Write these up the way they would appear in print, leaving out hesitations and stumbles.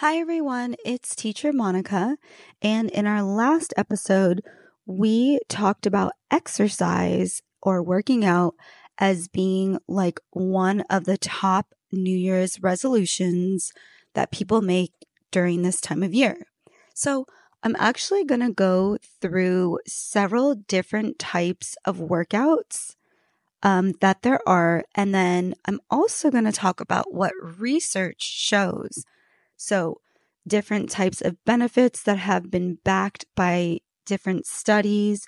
Hi everyone, it's Teacher Monica, and in our last episode, we talked about exercise or working out as being like one of the top New Year's resolutions that people make during this time of year. So I'm actually going to go through several different types of workouts that there are, and then I'm also going to talk about what research shows. So different types of benefits that have been backed by different studies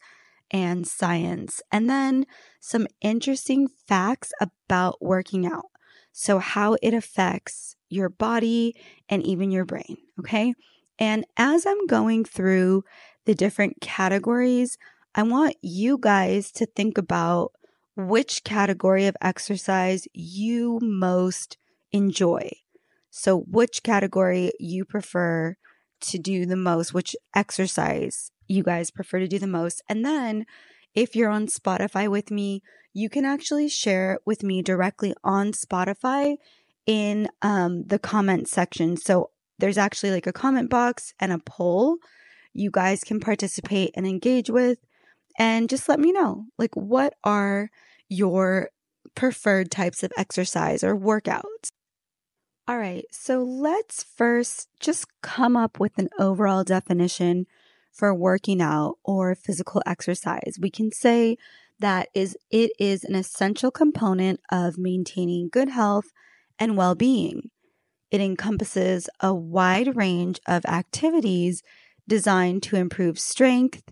and science. And then some interesting facts about working out. So how it affects your body and even your brain, okay? And as I'm going through the different categories, I want you guys to think about which category of exercise you most enjoy. So which category you prefer to do the most, which exercise you guys prefer to do the most. And then if you're on Spotify with me, you can actually share it with me directly on Spotify in the comment section. So there's actually like a comment box and a poll you guys can participate and engage with. And just let me know, like, what are your preferred types of exercise or workouts? All right, so let's first just come up with an overall definition for working out or physical exercise. We can say that it is an essential component of maintaining good health and well-being. It encompasses a wide range of activities designed to improve strength,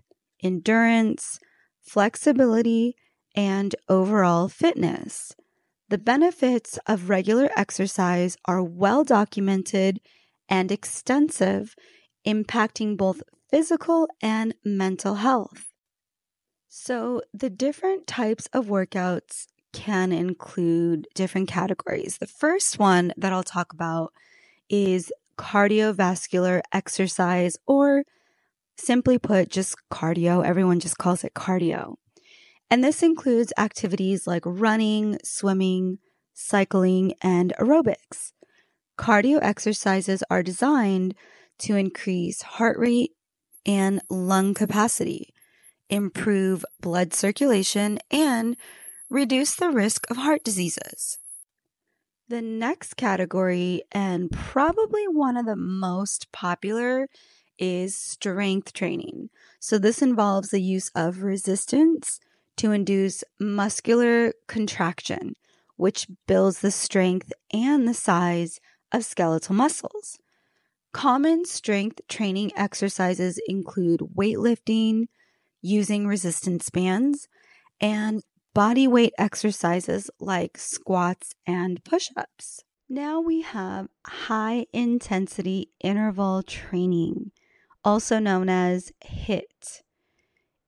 endurance, flexibility, and overall fitness. The benefits of regular exercise are well documented and extensive, impacting both physical and mental health. So the different types of workouts can include different categories. The first one that I'll talk about is cardiovascular exercise, or simply put, just cardio. Everyone just calls it cardio. And this includes activities like running, swimming, cycling, and aerobics. Cardio exercises are designed to increase heart rate and lung capacity, improve blood circulation, and reduce the risk of heart diseases. The next category, and probably one of the most popular, is strength training. So this involves the use of resistance to induce muscular contraction, which builds the strength and the size of skeletal muscles. Common strength training exercises include weightlifting, using resistance bands, and body weight exercises like squats and push-ups. Now we have high-intensity interval training, also known as HIT.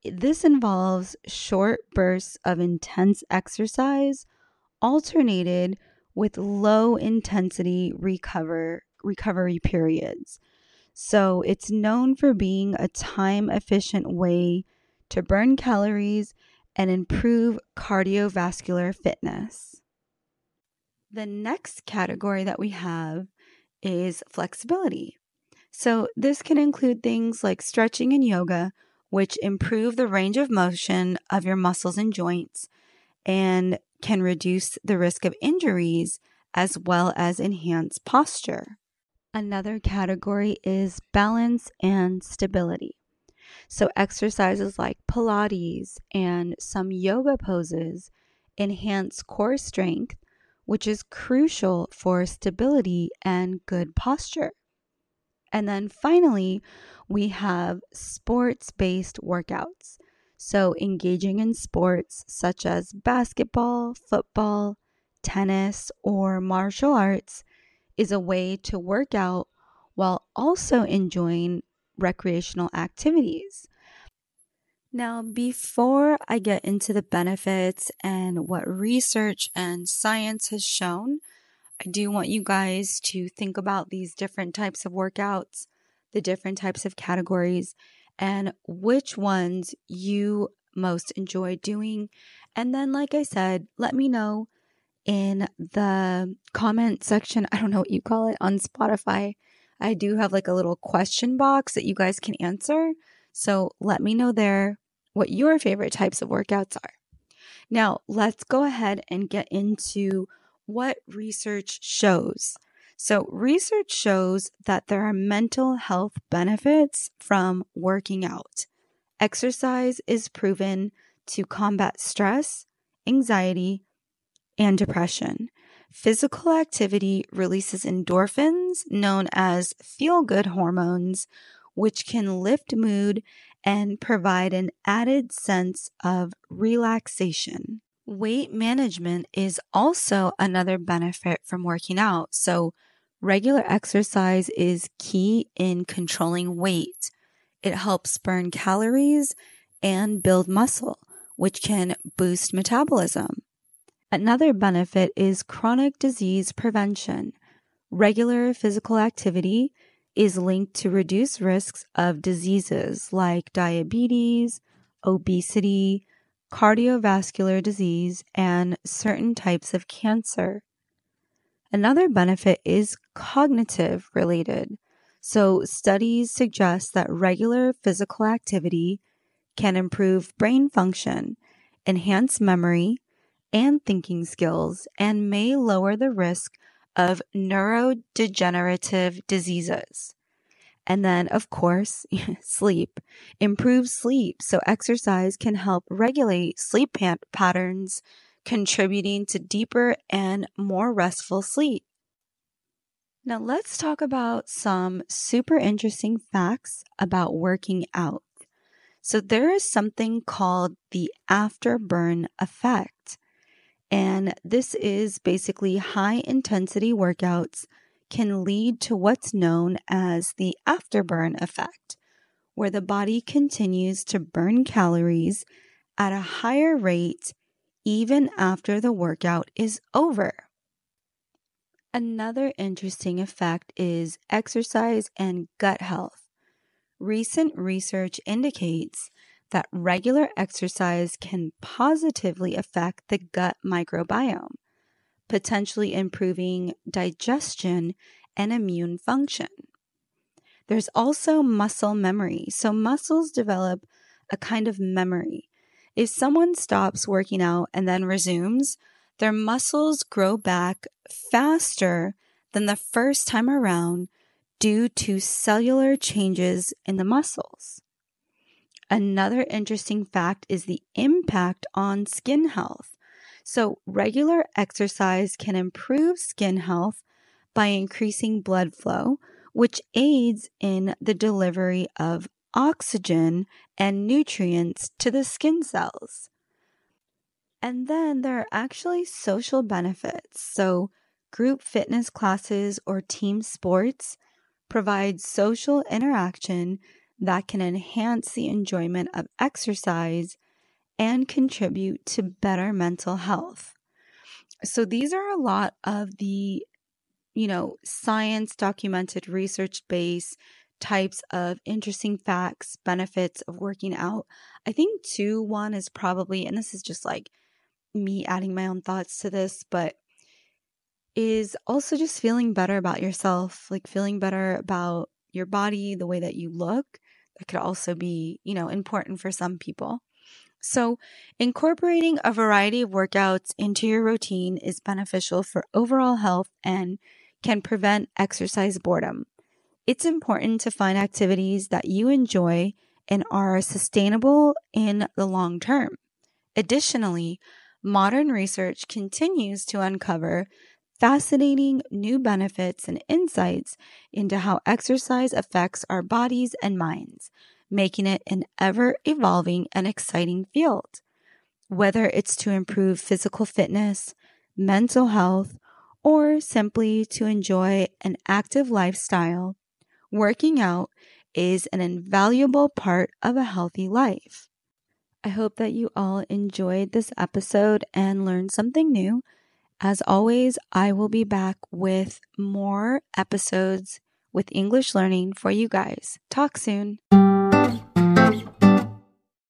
This involves short bursts of intense exercise alternated with low-intensity recovery periods. So it's known for being a time-efficient way to burn calories and improve cardiovascular fitness. The next category that we have is flexibility. So this can include things like stretching and yoga, which improve the range of motion of your muscles and joints and can reduce the risk of injuries as well as enhance posture. Another category is balance and stability. So exercises like Pilates and some yoga poses enhance core strength, which is crucial for stability and good posture. And then finally, we have sports-based workouts. So engaging in sports such as basketball, football, tennis, or martial arts is a way to work out while also enjoying recreational activities. Now, before I get into the benefits and what research and science has shown, I do want you guys to think about these different types of workouts, the different types of categories, and which ones you most enjoy doing. And then, like I said, let me know in the comment section. I don't know what you call it on Spotify. I do have like a little question box that you guys can answer. So let me know there what your favorite types of workouts are. Now, let's go ahead and get into what research shows. So research shows that there are mental health benefits from working out. Exercise is proven to combat stress, anxiety, and depression. Physical activity releases endorphins, known as feel-good hormones, which can lift mood and provide an added sense of relaxation. Weight management is also another benefit from working out. So regular exercise is key in controlling weight. It helps burn calories and build muscle, which can boost metabolism. Another benefit is chronic disease prevention. Regular physical activity is linked to reduced risks of diseases like diabetes, obesity, cardiovascular disease, and certain types of cancer. Another benefit is cognitive related. So studies suggest that regular physical activity can improve brain function, enhance memory, and thinking skills, and may lower the risk of neurodegenerative diseases. And then, of course, sleep. Improve sleep. So exercise can help regulate sleep patterns, contributing to deeper and more restful sleep. Now let's talk about some super interesting facts about working out. So there is something called the afterburn effect. And this is basically high-intensity workouts can lead to what's known as the afterburn effect, where the body continues to burn calories at a higher rate even after the workout is over. Another interesting effect is exercise and gut health. Recent research indicates that regular exercise can positively affect the gut microbiome, potentially improving digestion and immune function. There's also muscle memory. So muscles develop a kind of memory. If someone stops working out and then resumes, their muscles grow back faster than the first time around due to cellular changes in the muscles. Another interesting fact is the impact on skin health. So regular exercise can improve skin health by increasing blood flow, which aids in the delivery of oxygen and nutrients to the skin cells. And then there are actually social benefits. So group fitness classes or team sports provide social interaction that can enhance the enjoyment of exercise and contribute to better mental health. So these are a lot of the, science documented, research based types of interesting facts, benefits of working out. I think one is probably, and this is just like me adding my own thoughts to this, but is also just feeling better about yourself, like feeling better about your body, the way that you look. That could also be, important for some people. So incorporating a variety of workouts into your routine is beneficial for overall health and can prevent exercise boredom. It's important to find activities that you enjoy and are sustainable in the long term. Additionally, modern research continues to uncover fascinating new benefits and insights into how exercise affects our bodies and minds, making it an ever-evolving and exciting field. Whether it's to improve physical fitness, mental health, or simply to enjoy an active lifestyle, working out is an invaluable part of a healthy life. I hope that you all enjoyed this episode and learned something new. As always, I will be back with more episodes with English learning for you guys. Talk soon.